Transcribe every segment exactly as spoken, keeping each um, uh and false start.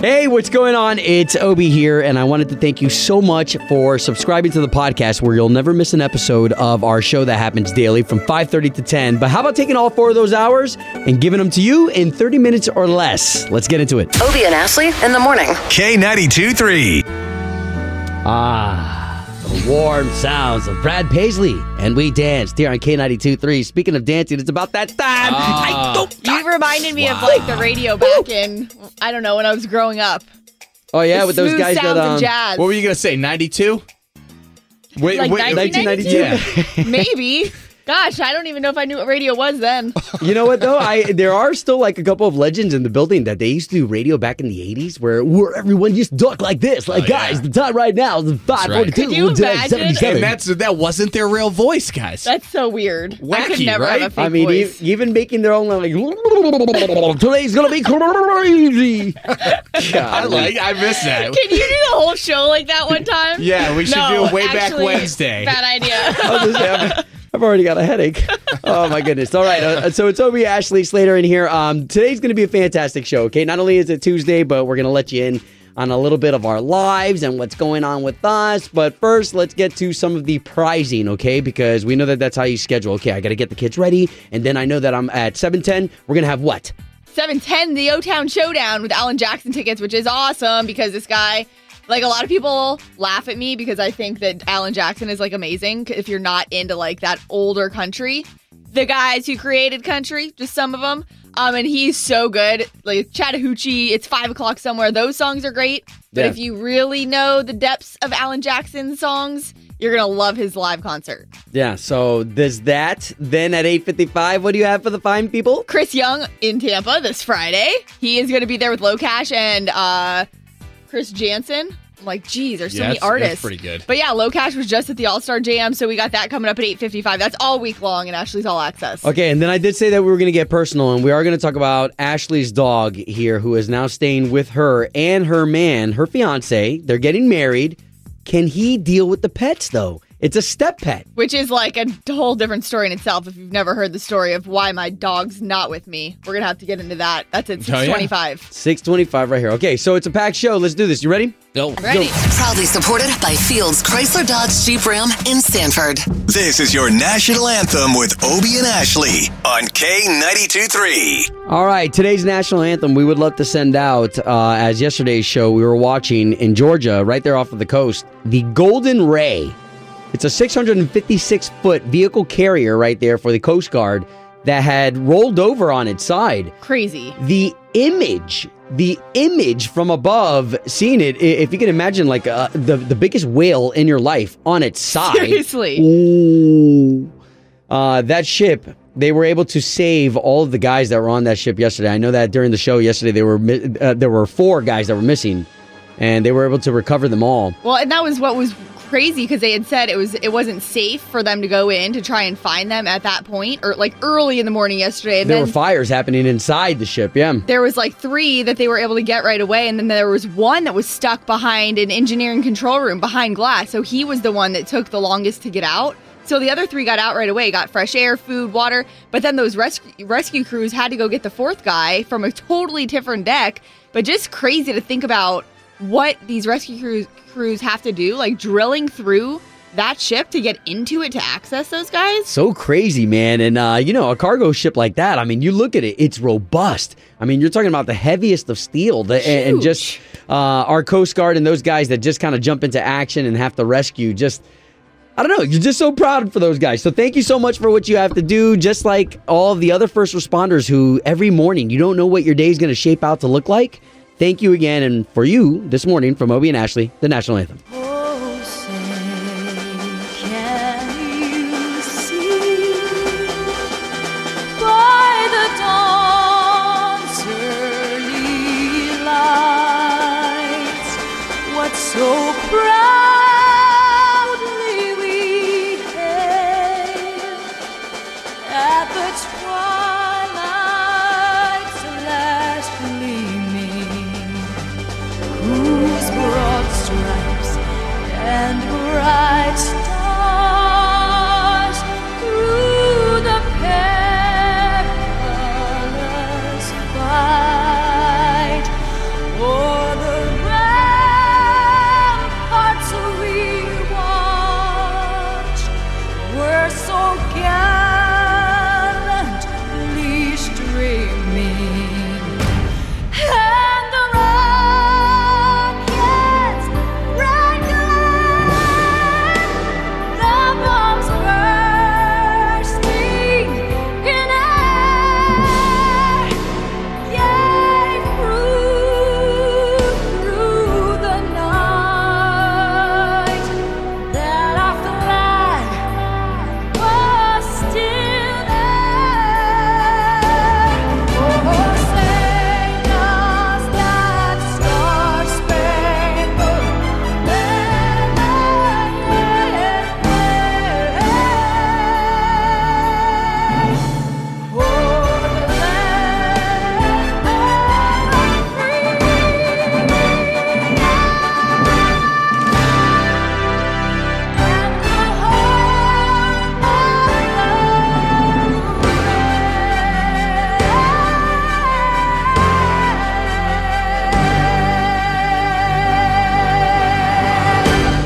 Hey, what's going on? It's Obi here, and I wanted to thank you so much for subscribing to the podcast where you'll never miss an episode of our show that happens daily from five thirty to ten. But how about taking all four of those hours and giving them to you in thirty minutes or less? Let's get into it. Obi and Ashley in the morning. K ninety-two point three. Ah, the warm sounds of Brad Paisley. And we danced here on K ninety-two point three. Speaking of dancing, it's about that time. Oh. I don't know. You reminded me wow. of like the radio back in, I don't know, when I was growing up. Oh yeah, the with those guys that um, jazz. What were you gonna say? ninety-two? Wait, like wait, nineteen ninety-two? Yeah. Maybe. Gosh, I don't even know if I knew what radio was then. You know what though? I there are still like a couple of legends in the building that they used to do radio back in the eighties, where where everyone used to talk like this, like oh, guys, yeah. the time right now is five forty-two, seventy-seven. And that's that wasn't their real voice, guys. That's so weird. Wacky, I could never right? have a fake I mean, voice. E- even making their own like today's gonna be crazy. I like. I miss that. Can you do the whole show like that one time? Yeah, we should no, do it way actually, back Wednesday. Bad idea. I've already got a headache. Oh, my goodness. All right. Uh, so it's Obi, Ashley, Slater in here. Um, today's going to be a fantastic show, okay? Not only is it Tuesday, but we're going to let you in on a little bit of our lives and what's going on with us. But first, let's get to some of the prizing, okay? Because we know that that's how you schedule. Okay, I got to get the kids ready. And then I know that I'm at seven ten. We're going to have what? seven ten, the O-Town Showdown with Alan Jackson tickets, which is awesome because this guy... Like, a lot of people laugh at me because I think that Alan Jackson is, like, amazing if you're not into, like, that older country. The guys who created country, just some of them. Um, and he's so good. Like, Chattahoochee, It's five o'clock Somewhere. Those songs are great. But yeah. if you really know the depths of Alan Jackson's songs, you're going to love his live concert. Yeah, so there's that. Then at eight fifty-five, what do you have for the fine people? Chris Young in Tampa this Friday. He is going to be there with LOCASH and... uh Chris Janson. I'm like, geez, there's so yeah, many artists. That's pretty good. But yeah, LoCash was just at the All-Star Jam, so we got that coming up at eight fifty-five. That's all week long, and Ashley's All Access. Okay, and then I did say that we were going to get personal, and we are going to talk about Ashley's dog here, who is now staying with her and her man, her fiance. They're getting married. Can he deal with the pets, though? It's a step pet. Which is like a whole different story in itself if you've never heard the story of why my dog's not with me. We're going to have to get into that. That's at six twenty-five. Oh, yeah. six twenty-five right here. Okay, so it's a packed show. Let's do this. You ready? No. Ready. Proudly supported by Fields Chrysler Dodge Jeep Ram in Sanford. This is your National Anthem with Obi and Ashley on K ninety-two point three. All right, today's National Anthem we would love to send out uh, as yesterday's show we were watching in Georgia, right there off of the coast, the Golden Ray. It's a six hundred fifty-six foot vehicle carrier right there for the Coast Guard that had rolled over on its side. Crazy. The image, the image from above, seeing it, if you can imagine like uh, the, the biggest whale in your life on its side. Seriously. Ooh. Uh, that ship, they were able to save all of the guys that were on that ship yesterday. I know that during the show yesterday, they were uh, there were four guys that were missing, and they were able to recover them all. Well, and that was what was... crazy because they had said it was it wasn't safe for them to go in to try and find them at that point, or like early in the morning yesterday. And there then, were fires happening inside the ship. Yeah, there was like three that they were able to get right away, and then there was one that was stuck behind an engineering control room behind glass. So he was the one that took the longest to get out. So the other three got out right away, got fresh air, food, water. But then those rescue rescue crews had to go get the fourth guy from a totally different deck. But just crazy to think about what these rescue crews crews have to do, like drilling through that ship to get into it to access those guys. So crazy, man. And uh you know, a cargo ship like that, I mean, you look at it, it's robust. I mean, you're talking about the heaviest of steel. The, and just uh our Coast Guard and those guys that just kind of jump into action and have to rescue, just I don't know. You're just so proud for those guys. So thank you so much for what you have to do, just like all the other first responders who every morning you don't know what your day is going to shape out to look like. Thank you again, and for you, this morning, from Obi and Ashley, the National Anthem. Oh, say, can you see by the dawn's early lights what so proudly we hailed at the twilight? And bright stars through the perilous fight.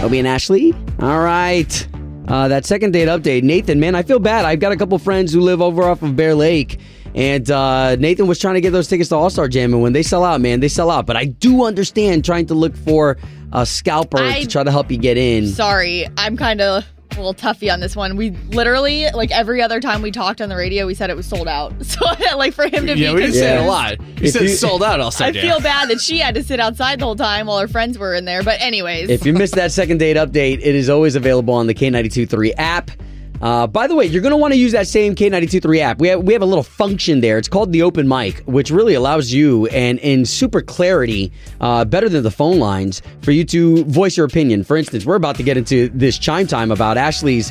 Obi and Ashley? All right. Uh, that second date update. Nathan, man, I feel bad. I've got a couple friends who live over off of Bear Lake. And uh, Nathan was trying to get those tickets to All-Star Jam. And when they sell out, man, they sell out. But I do understand trying to look for a scalper I, to try to help you get in. Sorry. I'm kind of a little toughy on this one. We literally, like every other time we talked on the radio, we said it was sold out. So, like, for him to yeah, be we didn't say it a lot. He said it's sold out All-Star Jam. I feel bad that she had to sit outside the whole time while her friends were in there. But anyways. If you missed that second date update, it is always available on the K ninety-two point three app. Uh, by the way, you're going to want to use that same K ninety-two point three app. We have, we have a little function there. It's called the open mic, which really allows you, and in super clarity, uh, better than the phone lines, for you to voice your opinion. For instance, we're about to get into this chime time about Ashley's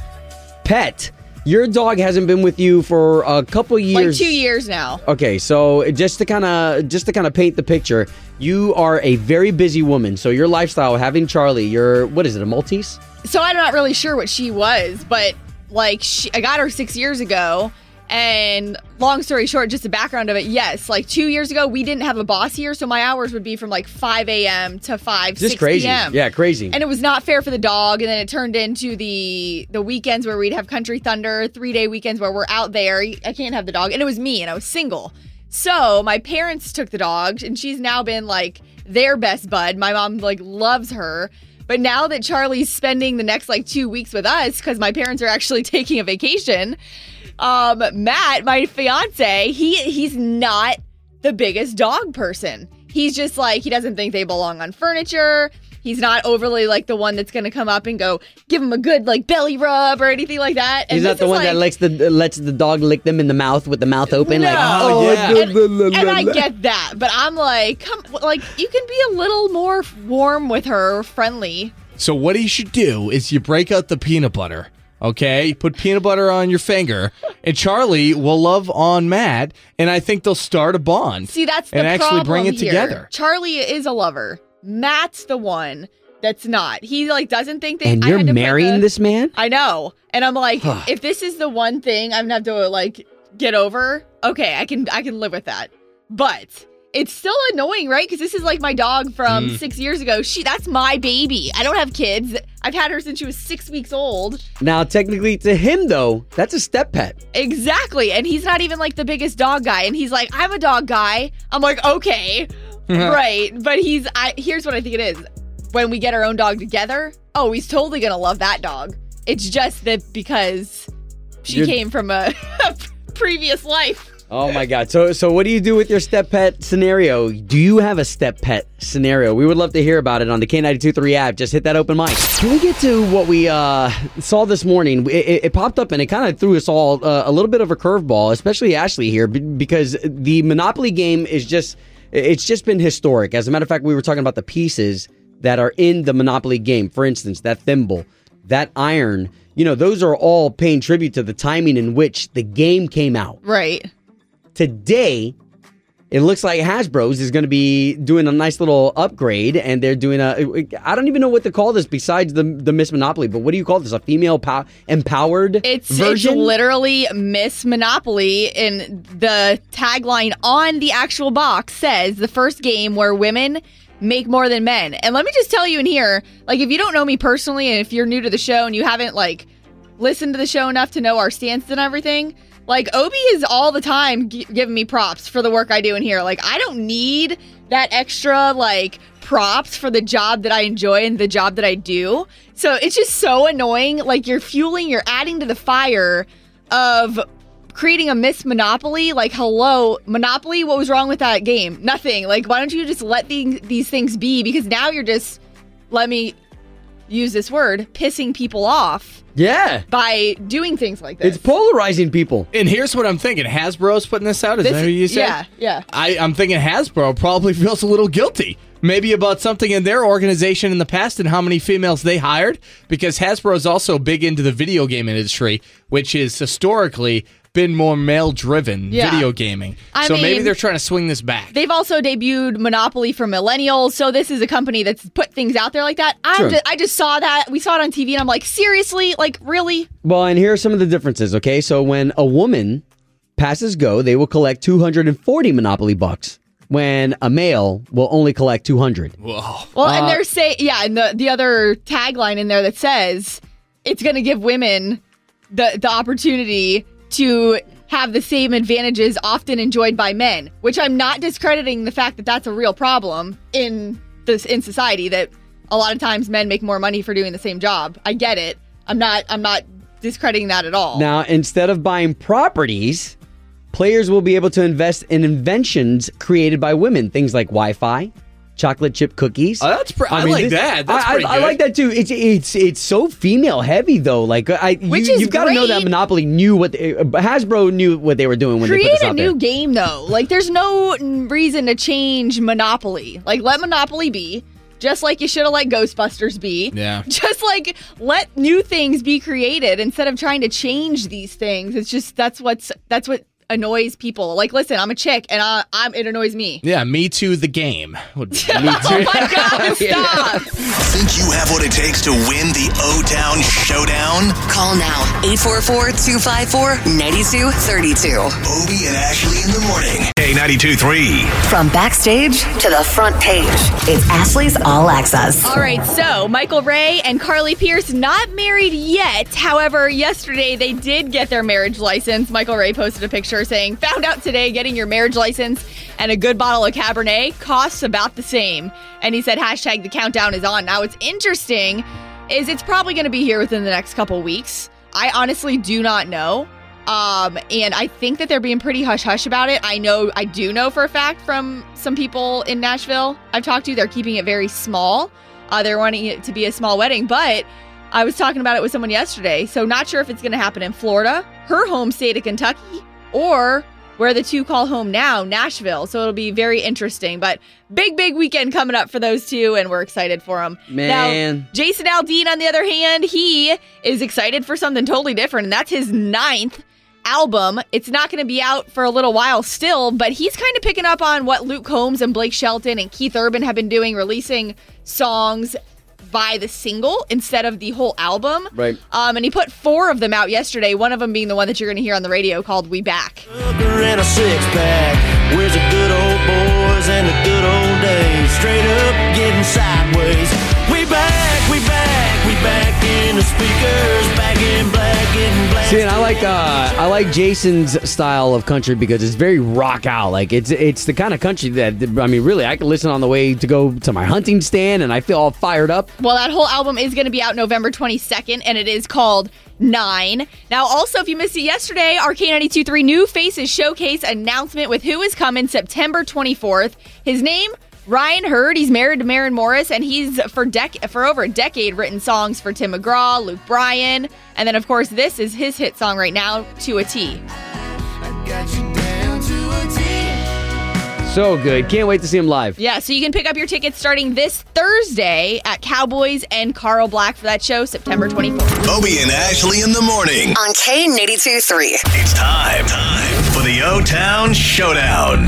pet. Your dog hasn't been with you for a couple years. Like two years now. Okay, so just to kind of just to kind of paint the picture, you are a very busy woman. So your lifestyle, having Charlie, your, what is it, a Maltese? So I'm not really sure what she was, but... Like, she, I got her six years ago, and long story short, just the background of it, yes, like two years ago, we didn't have a boss here, so my hours would be from like five a.m. to five, just six crazy. p m Yeah, crazy. And it was not fair for the dog, and then it turned into the the weekends where we'd have Country Thunder, three-day weekends where we're out there. I can't have the dog. And it was me, and I was single. So my parents took the dog, and she's now been like their best bud. My mom like loves her. But now that Charlie's spending the next, like, two weeks with us, because my parents are actually taking a vacation, um, Matt, my fiancé, he he's not the biggest dog person. He's just, like, he doesn't think they belong on furniture. He's not overly, like, the one that's going to come up and go, give him a good, like, belly rub or anything like that. And he's not the one like, that likes the, uh, lets the dog lick them in the mouth with the mouth open. No. Like, oh, yeah. And, and I get that. But I'm like, come, like, you can be a little more warm with her, friendly. So what he should do is you break out the peanut butter. Okay, you put peanut butter on your finger, and Charlie will love on Matt, and I think they'll start a bond. See, that's the problem here. And actually bring it together. Charlie is a lover. Matt's the one that's not. He like doesn't think that. And you're I had to marrying the, this man? I know. And I'm like, if this is the one thing I'm gonna have to like get over, okay, I can I can live with that. But it's still annoying, right? Because this is like my dog from mm. six years ago. She that's my baby. I don't have kids. I've had her since she was six weeks old. Now, technically to him, though, that's a step pet. Exactly. And he's not even like the biggest dog guy. And he's like, I'm a dog guy. I'm like, okay. Right. But he's, I, here's what I think it is. When we get our own dog together, oh, he's totally going to love that dog. It's just that because she You're... came from a, a previous life. Oh, my God. So so what do you do with your step pet scenario? Do you have a step pet scenario? We would love to hear about it on the K ninety-two point three app. Just hit that open mic. Can we get to what we uh, saw this morning? It, it, it popped up, and it kind of threw us all uh, a little bit of a curveball, especially Ashley here, because the Monopoly game is just... It's just been historic. As a matter of fact, we were talking about the pieces that are in the Monopoly game. For instance, that thimble, that iron, you know, those are all paying tribute to the timing in which the game came out. Right. Today, it looks like Hasbro's is going to be doing a nice little upgrade, and they're doing a, I don't even know what to call this besides the the Miss Monopoly, but what do you call this? A female pow- empowered it's, version? It's literally Miss Monopoly, and the tagline on the actual box says, the first game where women make more than men. And let me just tell you in here, like if you don't know me personally, and if you're new to the show and you haven't like listened to the show enough to know our stance and everything... Like, Obi is all the time g- giving me props for the work I do in here. Like, I don't need that extra, like, props for the job that I enjoy and the job that I do. So it's just so annoying. Like, you're fueling, you're adding to the fire of creating a Miss Monopoly. Like, hello, Monopoly, what was wrong with that game? Nothing. Like, why don't you just let the- these things be? Because now you're just, let me use this word, pissing people off. Yeah. By doing things like this. It's polarizing people. And here's what I'm thinking. Hasbro's putting this out. Is this, that who you said? Yeah, yeah. I, I'm thinking Hasbro probably feels a little guilty. Maybe about something in their organization in the past and how many females they hired. Because Hasbro's also big into the video game industry, which is historically... been more male-driven yeah. video gaming. I so mean, maybe they're trying to swing this back. They've also debuted Monopoly for millennials, so this is a company that's put things out there like that. Sure. Just, I just saw that. We saw it on T V, and I'm like, seriously? Like, really? Well, and here are some of the differences, okay? So when a woman passes go, they will collect two hundred forty Monopoly bucks. when a male will only collect two hundred. Whoa. Well, uh, and they're saying, yeah, and the, the other tagline in there that says it's going to give women the, the opportunity to have the same advantages often enjoyed by men, which I'm not discrediting the fact that that's a real problem in this in society, that a lot of times men make more money for doing the same job. I get it. I'm not I'm not discrediting that at all. Now, instead of buying properties, players will be able to invest in inventions created by women. Things like Wi-Fi, chocolate chip cookies. Oh, that's pr- I, I mean, like this, that. That's I, I, good. I like that, too. It's it's it's so female heavy, though. Like, I, Which you, is You've got to know that Monopoly knew what they, Hasbro knew what they were doing when Create they put this out there. Create a new game, though. Like, there's no reason to change Monopoly. Like, let Monopoly be. Just like you should have let Ghostbusters be. Yeah. Just like let new things be created instead of trying to change these things. It's just that's what's that's what annoys people. Like, listen, I'm a chick and I, I'm it annoys me. Yeah, me too. The game. Me too. Oh my God! Stop. Think you have what it takes to win the O-Town Showdown? Call now eight four four, two five four, nine two three two. Obi and Ashley in the morning. K ninety-two point three. From backstage to the front page, it's Ashley's All Access. All right, so Michael Ray and Carly Pierce not married yet. However, yesterday they did get their marriage license. Michael Ray posted a picture saying, "Found out today getting your marriage license and a good bottle of Cabernet costs about the same." And he said, hashtag the countdown is on. Now, what's interesting is it's probably going to be here within the next couple weeks. I honestly do not know. Um, and I think that they're being pretty hush-hush about it. I know, I do know for a fact from some people in Nashville I've talked to, they're keeping it very small. Uh, they're wanting it to be a small wedding, but I was talking about it with someone yesterday. So not sure if it's going to happen in Florida, her home state of Kentucky, or where the two call home now, Nashville. So it'll be very interesting. But big, big weekend coming up for those two, and we're excited for them. Man. Now, Jason Aldean, on the other hand, he is excited for something totally different, and that's his ninth album. It's not going to be out for a little while still, but he's kind of picking up on what Luke Combs and Blake Shelton and Keith Urban have been doing, releasing songs by the single instead of the whole album. Right. Um, and he put four of them out yesterday, one of them being the one that you're going to hear on the radio called We Back. And a six pack. Where's the good old boys and the good old days? Straight up getting sideways. We back, we back, we back in the speakers, back in black, in black. See, and I like uh, I like Jason's style of country because it's very rock out. Like it's it's the kind of country that, I mean, really, I could listen on the way to go to my hunting stand and I feel all fired up. Well, that whole album is going to be out November twenty-second, and it is called Nine. Now, also, if you missed it yesterday, our K ninety-two point three New Faces Showcase announcement with who is coming September twenty-fourth. His name, Ryan Hurd. He's married to Maren Morris, and he's for dec- for over a decade written songs for Tim McGraw, Luke Bryan, and then, of course, this is his hit song right now, To a T. I got you down to a T. So good. Can't wait to see him live. Yeah, so you can pick up your tickets starting this Thursday at Cowboys and Carl Black for that show, September twenty-fourth. Obi and Ashley in the morning on K ninety-two point three. It's time, time for the O-Town Showdown.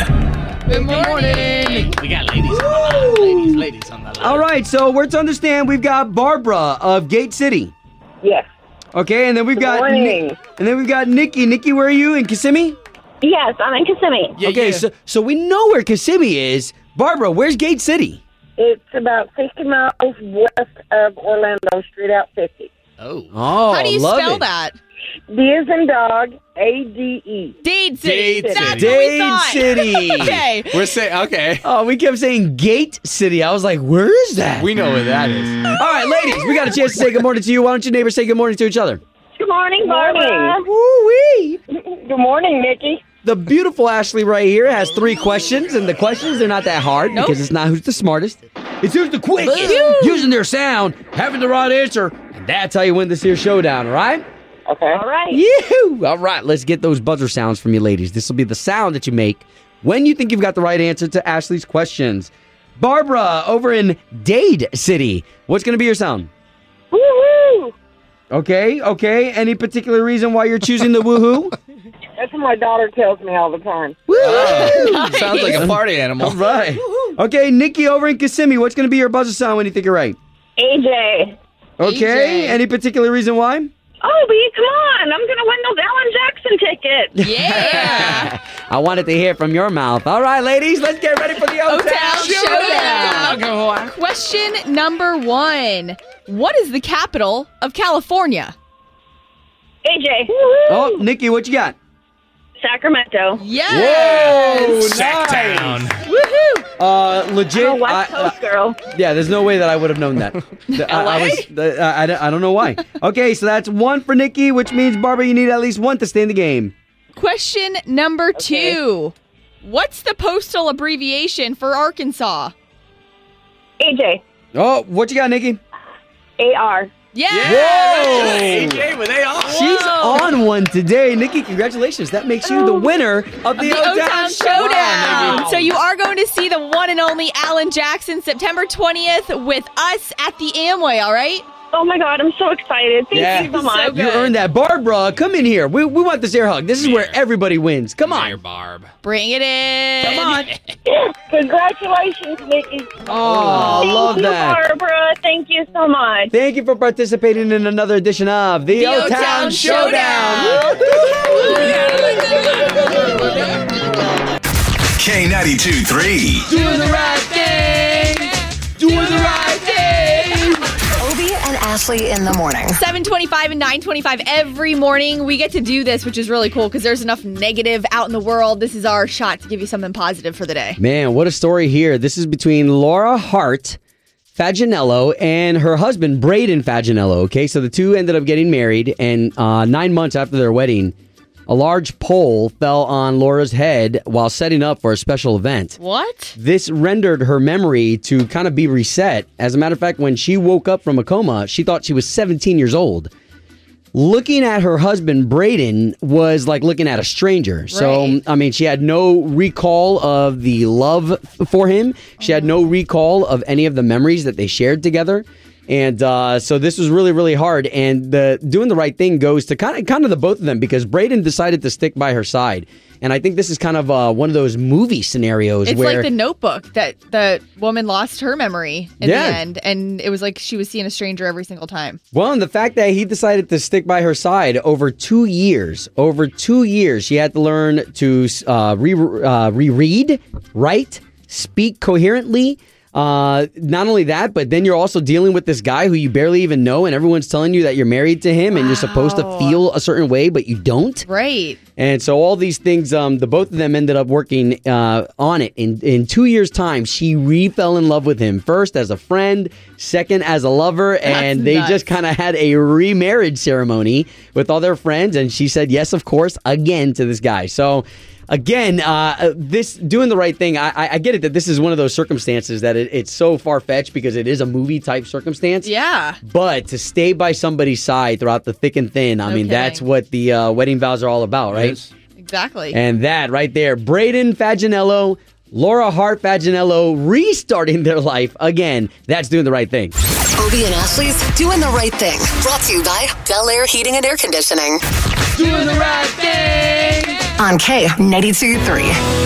Good morning. Good morning. We got ladies Woo! on the line. Ladies, ladies on the line. All right, so we're to understand we've got Barbara of Dade City. Yes. Okay, and then we've good got morning. Ni- and then we've got Nikki. Nikki, where are you? In Kissimmee? Yes, I'm in Kissimmee. Yeah, okay, yeah. so so we know where Kissimmee is. Barbara, where's Dade City? It's about fifty miles west of Orlando, straight out fifty. Oh. Oh, how do you spell it. that? D as in dog, A D E. Dade City. Dade City. That's Dade what we City. Okay. We're saying, okay. Oh, we kept saying Dade City. I was like, where is that? We know where that is. All right, ladies, we got a chance to say good morning to you. Why don't your neighbors say good morning to each other? Good morning, Barbara. Woo-wee. Good morning, Nikki. The beautiful Ashley right here has three questions, and the questions are not that hard nope. because it's not who's the smartest. It's who's the quickest, Boom. using their sound, having the right answer, and that's how you win this here showdown, all right? Okay. All right. Yee-hoo. All right, let's get those buzzer sounds from you ladies. This will be the sound that you make when you think you've got the right answer to Ashley's questions. Barbara, over in Dade City, what's going to be your sound? Woo-hoo. Okay, okay. Any particular reason why you're choosing the woo-hoo? That's what my daughter tells me all the time. Woo! Oh, nice. Sounds like a party animal. All right. Woo-hoo. Okay, Nikki over in Kissimmee, what's going to be your buzzer sound when you think you're right? A J. Okay, A J. Any particular reason why? Obi, come on. I'm going to win those Alan Jackson tickets. Yeah. I wanted to hear from your mouth. All right, ladies, let's get ready for the O-Town Showdown. Showdown. Question number one. What is the capital of California? A J. Woo-hoo. Oh, Nikki, what you got? Sacramento. Yes. Whoa, nice. Town. Woohoo. Uh, legit. I'm a West Coast I, uh, girl. Yeah, there's no way that I would have known that. The, L A? I, I, was, the, I, I don't know why. Okay, so that's one for Nikki, which means, Barbara, you need at least one to stay in the game. Question number okay. two. What's the postal abbreviation for Arkansas? A J. Oh, what you got, Nikki? A R. Yeah! Whoa. Were they on? She's on one today. Nikki, congratulations. That makes you the winner of the, the O-Town Showdown. Wow. So you are going to see the one and only Alan Jackson September twentieth with us at the Amway, all right? Oh, my God. I'm so excited. Thank yeah. you so much. So you earned that. Barbara, come in here. We we want this air hug. This is yeah. where everybody wins. Come on. Here, Barb. Bring it in. Come on. Congratulations, Nikki. Oh, Thank love you, that. Barbara. Thank you so much. Thank you for participating in another edition of the, the O-Town Showdown. K ninety-two point three. Doing the right thing. Doing the right thing. Ashley in the morning. seven twenty-five and nine twenty-five every morning. We get to do this, which is really cool because there's enough negative out in the world. This is our shot to give you something positive for the day. Man, what a story here. This is between Laura Hart Faginello and her husband, Braden Faginello. Okay, so the two ended up getting married, and uh, nine months after their wedding, a large pole fell on Laura's head while setting up for a special event. What? This rendered her memory to kind of be reset. As a matter of fact, when she woke up from a coma, she thought she was seventeen years old. Looking at her husband, Braden, was like looking at a stranger. Right. So, I mean, she had no recall of the love for him. She had no recall of any of the memories that they shared together. And uh, so this was really, really hard. And the doing the right thing goes to kind of, kind of the both of them, because Braden decided to stick by her side. And I think this is kind of uh, one of those movie scenarios it's where... It's like The Notebook, that the woman lost her memory in yeah. the end. And it was like she was seeing a stranger every single time. Well, and the fact that he decided to stick by her side over two years, over two years, she had to learn to uh, re- uh, reread, write, speak coherently. Uh, not only that, but then you're also dealing with this guy who you barely even know, and everyone's telling you that you're married to him, and wow. you're supposed to feel a certain way, but you don't. Right. And so all these things, um, the both of them ended up working uh, on it. In in two years' time, she re-fell in love with him. First as a friend, second as a lover, and That's they nuts. just kind of had a remarriage ceremony with all their friends, and she said yes, of course, again to this guy. So... Again, uh, this doing the right thing, I, I get it that this is one of those circumstances that it, it's so far-fetched because it is a movie-type circumstance. Yeah. But to stay by somebody's side throughout the thick and thin, I okay. mean, that's what the uh, wedding vows are all about, right? Yes. Exactly. And that right there, Braden Faginello, Laura Hart Faginello restarting their life again. That's doing the right thing. Obi and Ashley's Doing the Right Thing. Brought to you by Bel Air Heating and Air Conditioning. Doing the right thing. On K ninety-two point three.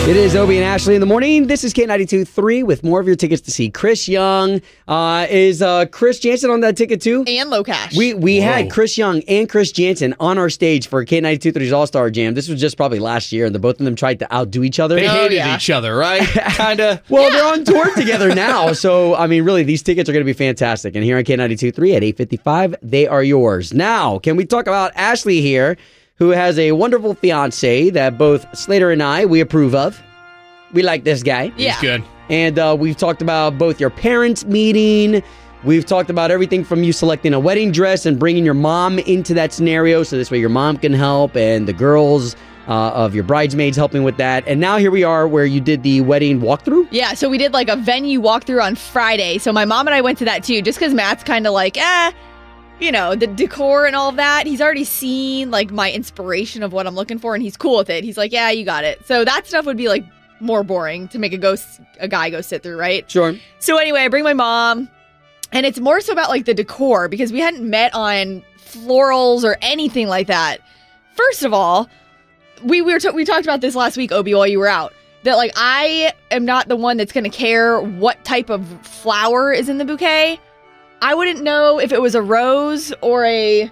It is Obi and Ashley in the morning. This is K ninety-two point three with more of your tickets to see Chris Young. Uh, is uh, Chris Janson on that ticket too? And LOCASH. We we Whoa. had Chris Young and Chris Janson on our stage for K ninety-two point three's All-Star Jam. This was just probably last year, and the both of them tried to outdo each other. They oh, hated yeah. each other, right? kind of. Well, yeah. they're on tour together now, so, I mean, really, these tickets are going to be fantastic. And here on K ninety-two point three at eight fifty-five, they are yours. Now, can we talk about Ashley here, who has a wonderful fiancé that both Slater and I, we approve of. We like this guy. Yeah. He's good. And uh, we've talked about both your parents meeting. We've talked about everything from you selecting a wedding dress and bringing your mom into that scenario. So this way your mom can help and the girls uh, of your bridesmaids helping with that. And now here we are where you did the wedding walkthrough. Yeah, so we did like a venue walkthrough on Friday. So my mom and I went to that too, just because Matt's kind of like, eh. You know, the decor and all of that. He's already seen, like, my inspiration of what I'm looking for, and he's cool with it. He's like, yeah, you got it. So that stuff would be, like, more boring to make a ghost, a guy go sit through, right? Sure. So anyway, I bring my mom, and it's more so about, like, the decor, because we hadn't met on florals or anything like that. First of all, we we, were t- we talked about this last week, Obi, while you were out, that, like, I am not the one that's going to care what type of flower is in the bouquet. I wouldn't know if it was a rose or a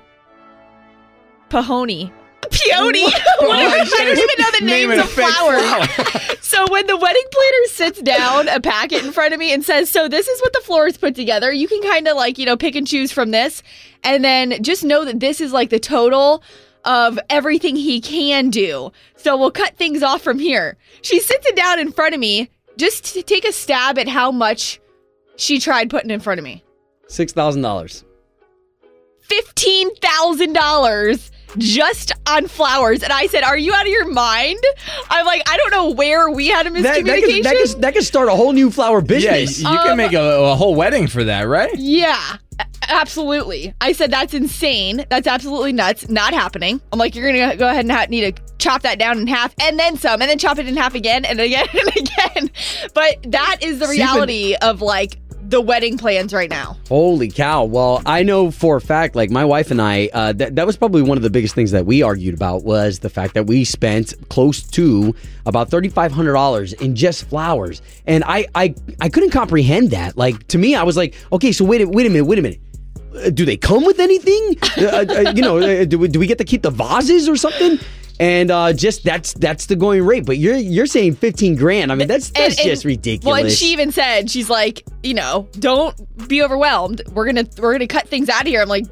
Pahony. Peony. I don't even know the names Name of flowers. Flower. So when the wedding planner sits down a packet in front of me and says, so this is what the floor is put together. You can kind of like, you know, pick and choose from this. And then just know that this is like the total of everything he can do. So we'll cut things off from here. She sits it down in front of me just to take a stab at how much she tried putting in front of me. six thousand dollars. fifteen thousand dollars. Just on flowers. And I said, are you out of your mind? I'm like, I don't know where we had a miscommunication. That, that, could, that, could, that could start a whole new flower business. Yeah, you um, can make a, a whole wedding for that, right? Yeah, absolutely. I said, that's insane. That's absolutely nuts. Not happening. I'm like, you're going to go ahead and ha- need to chop that down in half and then some and then chop it in half again and again and again. But that is the reality See, but- of like, the wedding plans right now. Holy cow. Well, I know for a fact, like my wife and I, uh, that, that was probably one of the biggest things that we argued about was the fact that we spent close to about three thousand five hundred dollars in just flowers. And I, I I couldn't comprehend that. Like to me, I was like, okay, so wait, wait a minute, wait a minute. Uh, do they come with anything? Uh, uh, you know, uh, do, we, do we get to keep the vases or something? And uh, just that's that's the going rate, but you're you're saying fifteen grand. I mean, that's that's and, and, just ridiculous. Well, and she even said, she's like, you know, don't be overwhelmed. We're gonna we're gonna cut things out of here. I'm like,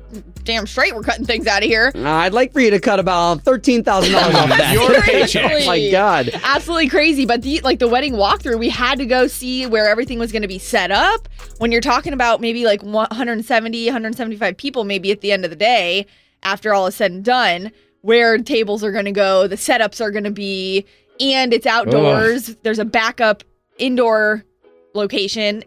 damn straight, we're cutting things out of here. Uh, I'd like for you to cut about thirteen thousand dollars off that. Your paycheck. Oh my God, absolutely crazy. But the like the wedding walkthrough, we had to go see where everything was going to be set up. When you're talking about maybe like one hundred seventy, one hundred seventy-five people, maybe at the end of the day, after all is said and done. Where tables are going to go, the setups are going to be, and it's outdoors. Ugh. There's a backup indoor location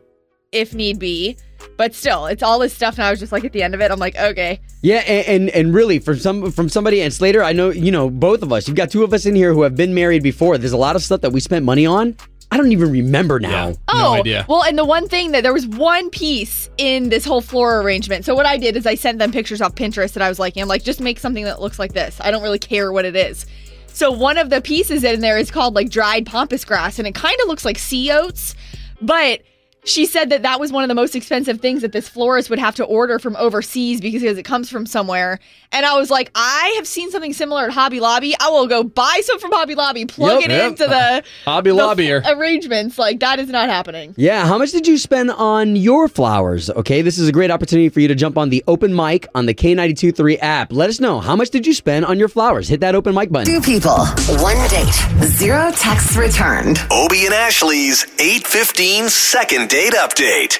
if need be. But still, it's all this stuff, and I was just like, at the end of it, I'm like, okay. Yeah, and, and and really, from some from somebody, and Slater, I know, you know, both of us, you've got two of us in here who have been married before. There's a lot of stuff that we spent money on. I don't even remember now. Yeah, oh, no idea. Well, and the one thing that there was one piece in this whole floor arrangement. So what I did is I sent them pictures off Pinterest that I was liking. I'm like, just make something that looks like this. I don't really care what it is. So one of the pieces in there is called like dried pampas grass, and it kind of looks like sea oats. But she said that that was one of the most expensive things that this florist would have to order from overseas because it comes from somewhere. And I was like, I have seen something similar at Hobby Lobby. I will go buy some from Hobby Lobby, plug yep, it yep. into the Hobby Lobby arrangements. Like, that is not happening. Yeah. How much did you spend on your flowers? Okay. This is a great opportunity for you to jump on the open mic on the K ninety-two point three app. Let us know. How much did you spend on your flowers? Hit that open mic button. Two people, one date, zero texts returned. Obi and Ashley's eight fifteen second date update.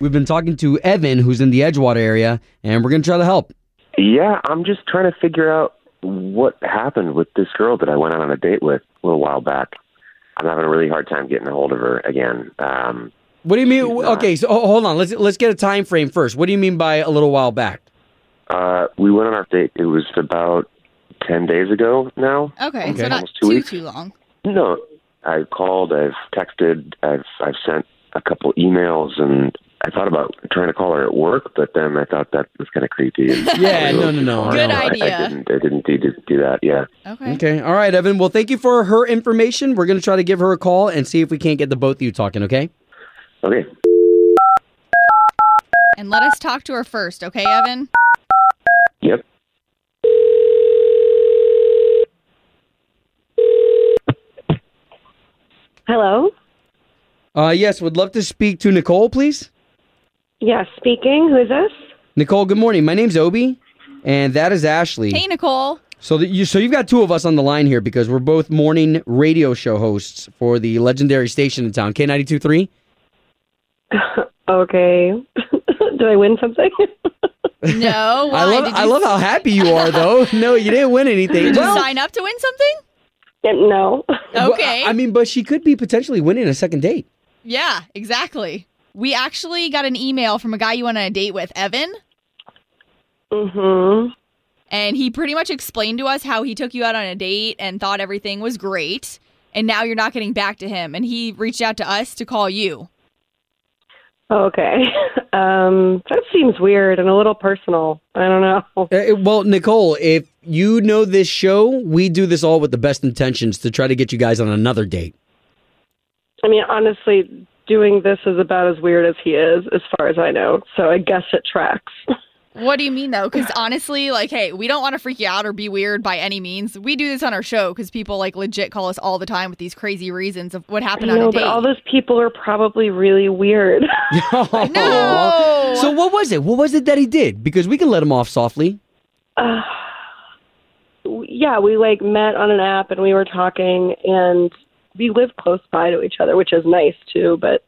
We've been talking to Evan, who's in the Edgewater area, and we're going to try to help. Yeah, I'm just trying to figure out what happened with this girl that I went on a date with a little while back. I'm having a really hard time getting a hold of her again. Um, what do you mean? Not... Okay, so oh, hold on. Let's let's get a time frame first. What do you mean by a little while back? Uh, we went on our date. It was about ten days ago now. Okay, okay. So not two too weeks. too long. No, I've called, I've texted, I've I've sent a couple emails, and I thought about trying to call her at work, but then I thought that was kind of creepy. yeah, no, no, no. Good no, idea. I, I didn't, I didn't need to do that, yeah. Okay. Okay, all right, Evan. Well, thank you for her information. We're going to try to give her a call and see if we can't get the both of you talking, okay? Okay. And let us talk to her first, okay, Evan? Yep. Hello? Uh, yes, would love to speak to Nicole, please. Yes, speaking. Who is this? Nicole, good morning. My name's Obi, and that is Ashley. Hey, Nicole. So that you, so you've got two of us on the line here because we're both morning radio show hosts for the legendary station in town, K ninety-two point three. Okay. Did I win something? No. Why? I love Did I you... love how happy you are, though. No, you didn't win anything. Did well, you sign up to win something? No. Okay. Well, I mean, but she could be potentially winning a second date. Yeah, exactly. We actually got an email from a guy you went on a date with, Evan. Mm-hmm. And he pretty much explained to us how he took you out on a date and thought everything was great. And now you're not getting back to him. And he reached out to us to call you. Okay. Um, that seems weird and a little personal. I don't know. Uh, well, Nicole, if you know this show, we do this all with the best intentions to try to get you guys on another date. I mean, honestly, doing this is about as weird as he is, as far as I know. So I guess it tracks. What do you mean, though? Because honestly, like, hey, we don't want to freak you out or be weird by any means. We do this on our show because people, like, legit call us all the time with these crazy reasons of what happened I know, on a date. But all those people are probably really weird. No! So what was it? What was it that he did? Because we can let him off softly. Uh, yeah, we, like, met on an app and we were talking and we live close by to each other, which is nice, too. But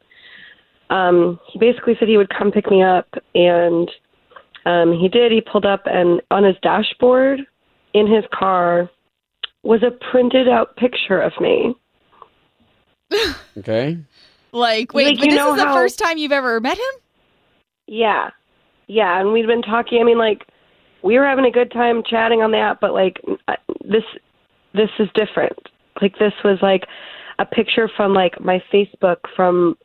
um, he basically said he would come pick me up and... Um, he did. He pulled up, and on his dashboard in his car was a printed out picture of me. Okay. Like, wait, like, but this is the how... first time you've ever met him? Yeah. Yeah, and we'd been talking. I mean, like, we were having a good time chatting on the app, but, like, this this is different. Like, this was, like, a picture from, like, my Facebook from...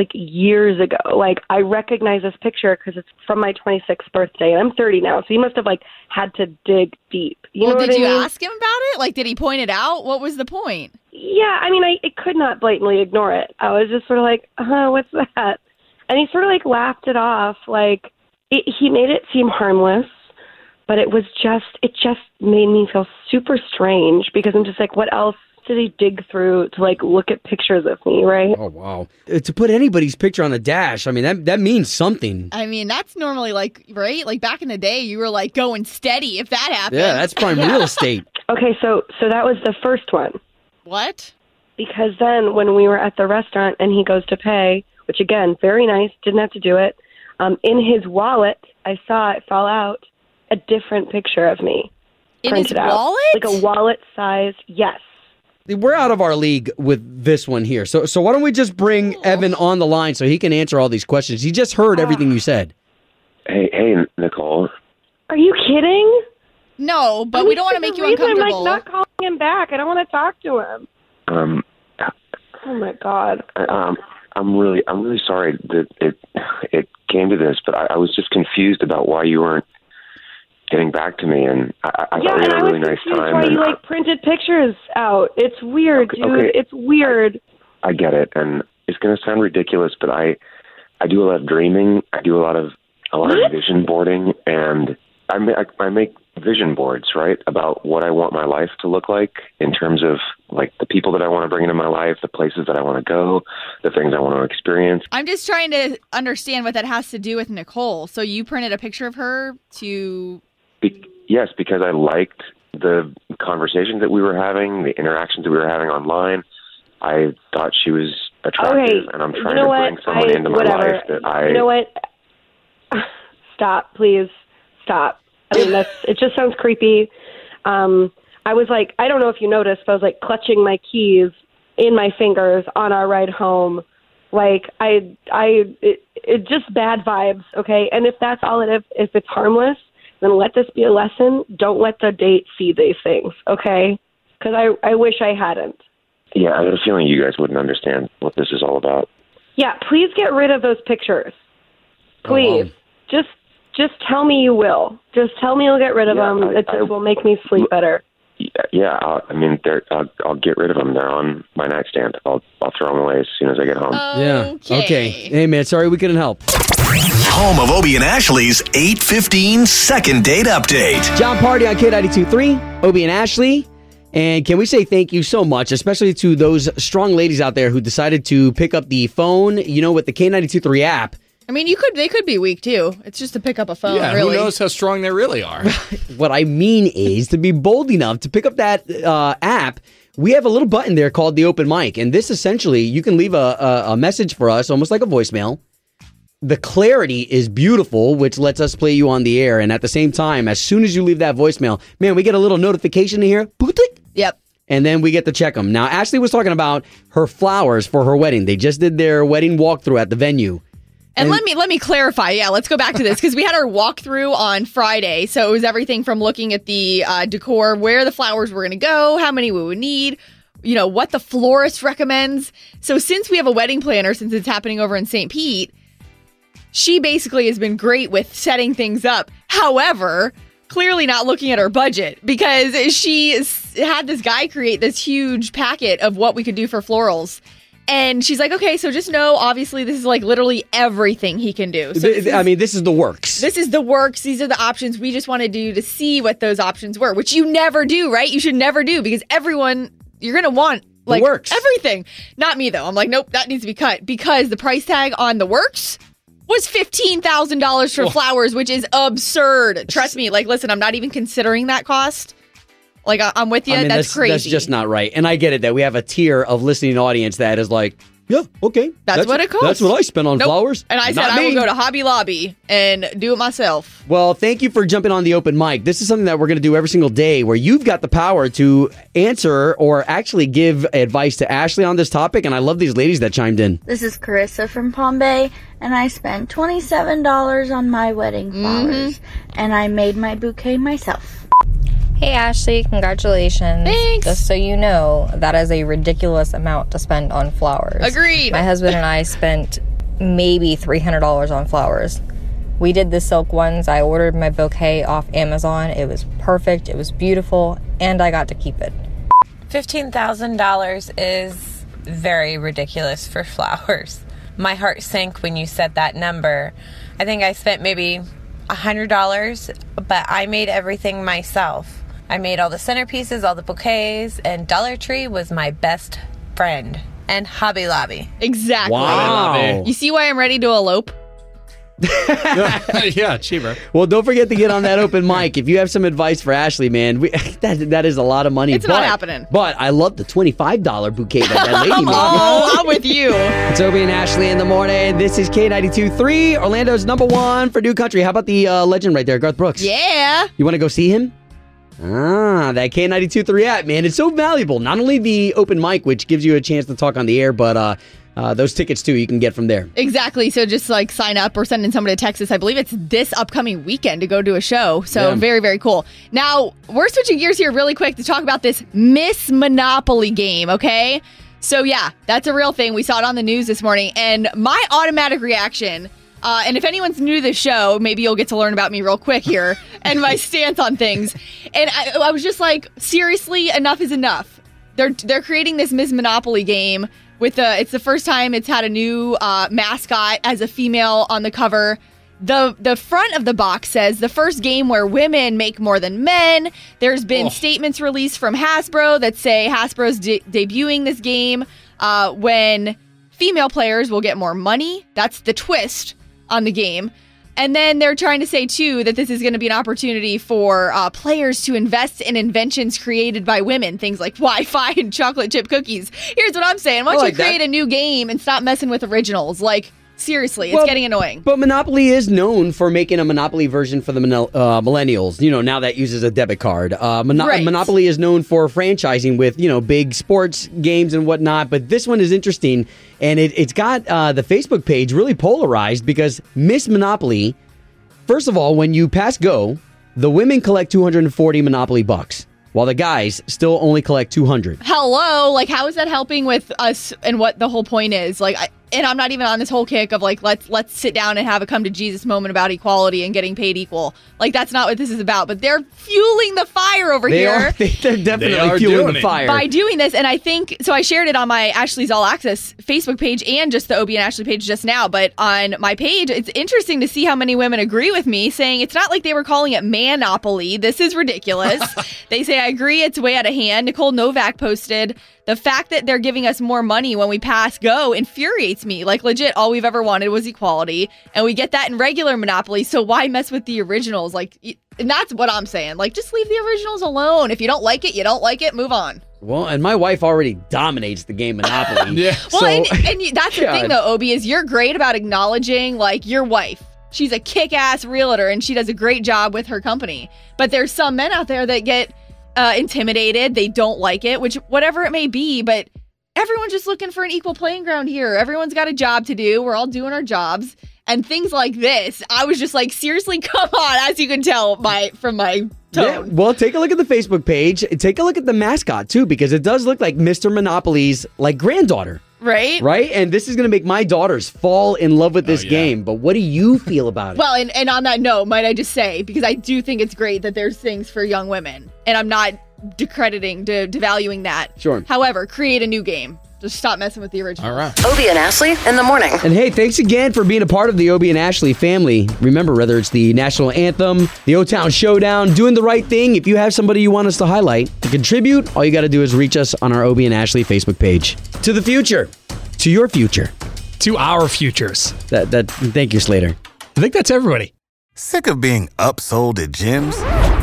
like, years ago. Like, I recognize this picture because it's from my twenty-sixth birthday, and I'm thirty now, so he must have, like, had to dig deep. You well, know did what I you mean? Ask him about it? Like, did he point it out? What was the point? Yeah, I mean, I, I could not blatantly ignore it. I was just sort of like, uh, what's that? And he sort of, like, laughed it off. Like, it, he made it seem harmless, but it was just, it just made me feel super strange because I'm just like, what else? Did he dig through to like look at pictures of me, right? Oh, wow. To put anybody's picture on a dash, I mean, that that means something. I mean, that's normally like, right? Like back in the day, you were like going steady if that happened. Yeah, that's prime real estate. Okay, so so that was the first one. What? Because then when we were at the restaurant and he goes to pay, which again, very nice, didn't have to do it. Um, in his wallet, I saw it fall out, a different picture of me. In his out. wallet? Like a wallet size, yes. We're out of our league with this one here. So so why don't we just bring Evan on the line so he can answer all these questions. He just heard everything you said. Hey, hey, Nicole. Are you kidding? No, but I mean, we don't want to make you uncomfortable. I'm like not calling him back. I don't want to talk to him. Um. Oh, my God. Um, I'm really I'm really sorry that it it came to this, but I, I was just confused about why you weren't getting back to me, and I, I yeah, thought we had a really nice time. Why and you, like, I, printed pictures out. It's weird, okay, dude. Okay. It's weird. I, I get it, and it's going to sound ridiculous, but I, I do a lot of dreaming. I do a lot of a lot what? of vision boarding, and I, ma- I, I make vision boards, right, about what I want my life to look like in terms of, like, the people that I want to bring into my life, the places that I want to go, the things I want to experience. I'm just trying to understand what that has to do with Nicole. So you printed a picture of her to... Be- yes, because I liked the conversations that we were having, the interactions that we were having online. I thought she was attractive, okay, and I'm trying you know to what? bring someone I, into my whatever. life that I... You know what? Stop, please. Stop. I mean, that's, it just sounds creepy. Um, I was like, I don't know if you noticed, but I was like clutching my keys in my fingers on our ride home. Like, I, I, it, it just bad vibes, okay? And if that's all it is, if it's harmless, then let this be a lesson. Don't let the date see these things, okay? Because I, I wish I hadn't. Yeah, I have a feeling you guys wouldn't understand what this is all about. Yeah, please get rid of those pictures. Please. Oh, wow. Just just tell me you will. Just tell me you'll get rid of yeah, them. I, it just I, will make me sleep better. Yeah, I'll, I mean, I'll, I'll get rid of them. They're on my nightstand. I'll, I'll throw them away as soon as I get home. Okay. Yeah, okay. Hey, man, sorry we couldn't help. Home of Obi and Ashley's eight fifteen second date update. John Party on K ninety-two point three, Obi and Ashley. And can we say thank you so much, especially to those strong ladies out there who decided to pick up the phone, you know, with the K ninety-two point three app. I mean, you could they could be weak, too. It's just to pick up a phone, yeah, really. Who knows how strong they really are. What I mean is to be bold enough to pick up that uh, app. We have a little button there called the open mic. And this essentially, you can leave a, a, a message for us, almost like a voicemail. The clarity is beautiful, which lets us play you on the air. And at the same time, as soon as you leave that voicemail, man, we get a little notification here. Yep. And then we get to check them. Now, Ashley was talking about her flowers for her wedding. They just did their wedding walkthrough at the venue. And, and let me let me clarify. Yeah, let's go back to this because we had our walkthrough on Friday. So it was everything from looking at the uh, decor, where the flowers were going to go, how many we would need, you know, what the florist recommends. So since we have a wedding planner, since it's happening over in Saint Pete, she basically has been great with setting things up. However, clearly not looking at her budget because she had this guy create this huge packet of what we could do for florals. And she's like, okay, so just know, obviously, this is like literally everything he can do. So th- is, I mean, this is the works. This is the works. These are the options. We just wanted you to see what those options were, which you never do, right? You should never do, because everyone, you're going to want like works. Everything. Not me, though. I'm like, nope, that needs to be cut, because the price tag on the works was fifteen thousand dollars for Whoa. flowers, which is absurd. Trust me. Like, listen, I'm not even considering that cost. Like, I'm with you. I mean, that's, that's crazy. That's just not right. And I get it that we have a tier of listening audience that is like, yeah, okay. That's, that's what it costs. That's what I spent on nope. flowers. And I not said me. I will go to Hobby Lobby and do it myself. Well, thank you for jumping on the open mic. This is something that we're going to do every single day, where you've got the power to answer or actually give advice to Ashley on this topic. And I love these ladies that chimed in. This is Carissa from Palm Bay. And I spent twenty-seven dollars on my wedding flowers. Mm-hmm. And I made my bouquet myself. Hey, Ashley, congratulations. Thanks. Just so you know, that is a ridiculous amount to spend on flowers. Agreed. My husband and I spent maybe three hundred dollars on flowers. We did the silk ones. I ordered my bouquet off Amazon. It was perfect. It was beautiful. And I got to keep it. fifteen thousand dollars is very ridiculous for flowers. My heart sank when you said that number. I think I spent maybe one hundred dollars, but I made everything myself. I made all the centerpieces, all the bouquets, and Dollar Tree was my best friend. And Hobby Lobby. Exactly. Wow. You see why I'm ready to elope? Yeah, cheaper. Well, don't forget to get on that open mic. If you have some advice for Ashley, man, we, that that is a lot of money. It's but, not happening. But I love the twenty-five dollars bouquet that that lady made. Oh, I'm with you. It's Obi and Ashley in the morning. This is K ninety-two point three, Orlando's number one for New Country. How about the uh, legend right there, Garth Brooks? Yeah. You want to go see him? Ah, that K ninety-two point three app, man. It's so valuable. Not only the open mic, which gives you a chance to talk on the air, but uh, uh, those tickets, too, you can get from there. Exactly. So just like sign up or send in somebody to Texas. I believe it's this upcoming weekend to go do a show. So yeah. very, very cool. Now, we're switching gears here really quick to talk about this Miss Monopoly game, okay? So, yeah, that's a real thing. We saw it on the news this morning. And my automatic reaction... Uh, and if anyone's new to the show, maybe you'll get to learn about me real quick here and my stance on things. And I, I was just like, seriously, enough is enough. They're they're creating this Miss Monopoly game with a. It's the first time it's had a new uh, mascot as a female on the cover. The the front of the box says the first game where women make more than men. There's been oh. statements released from Hasbro that say Hasbro's de- debuting this game uh, when female players will get more money. That's the twist on the game. And then they're trying to say, too, that this is going to be an opportunity for uh, players to invest in inventions created by women. Things like Wi-Fi and chocolate chip cookies. Here's what I'm saying. Why don't like you create that. a new game and stop messing with originals? Like, seriously, it's well, getting annoying. But Monopoly is known for making a Monopoly version for the mon- uh, millennials. You know, now that uses a debit card. Uh, Mon- right. Monopoly is known for franchising with, you know, big sports games and whatnot. But this one is interesting. And it, it's got uh, the Facebook page really polarized because Miss Monopoly, first of all, when you pass go, the women collect two hundred forty Monopoly bucks, while the guys still only collect two hundred. Hello? Like, how is that helping with us and what the whole point is? Like, I, and I'm not even on this whole kick of, like, let's let's sit down and have a come-to-Jesus moment about equality and getting paid equal. Like, that's not what this is about. But they're fueling the fire over they here. Are, they're definitely they are fueling the fire. By doing this, and I think, so I shared it on my Ashley's All Access Facebook page and just the Obi and Ashley page just now. But on my page, it's interesting to see how many women agree with me, saying it's not like they were calling it Manopoly. This is ridiculous. They say, I agree, it's way out of hand. Nicole Novak posted, the fact that they're giving us more money when we pass go infuriates me. Like, legit, all we've ever wanted was equality, and we get that in regular Monopoly, so why mess with the originals? Like, and that's what I'm saying. Like, just leave the originals alone. If you don't like it, you don't like it. Move on. Well, and my wife already dominates the game Monopoly. yeah. Well, so, and, and that's the God. thing, though, Obi, is you're great about acknowledging, like, your wife. She's a kick-ass realtor, and she does a great job with her company. But there's some men out there that get... Uh, intimidated, they don't like it, which whatever it may be, but everyone's just looking for an equal playing ground here. Everyone's got a job to do. We're all doing our jobs and things like this. I was just like, seriously, come on, as you can tell my from my tone. Yeah, well, take a look at the Facebook page. Take a look at the mascot, too, because it does look like Mister Monopoly's like granddaughter. Right? Right? And this is going to make my daughters fall in love with this oh, yeah. game. But what do you feel about it? Well, and, and on that note, might I just say, because I do think it's great that there's things for young women. And I'm not decrediting, de- devaluing that. Sure. However, create a new game. Just stop messing with the original. All right. Obi and Ashley in the morning. And hey, thanks again for being a part of the Obi and Ashley family. Remember, whether it's the National Anthem, the O-Town Showdown, doing the right thing, if you have somebody you want us to highlight, to contribute, all you got to do is reach us on our Obi and Ashley Facebook page. To the future. To your future. To our futures. That, that, thank you, Slater. I think that's everybody. Sick of being upsold at gyms?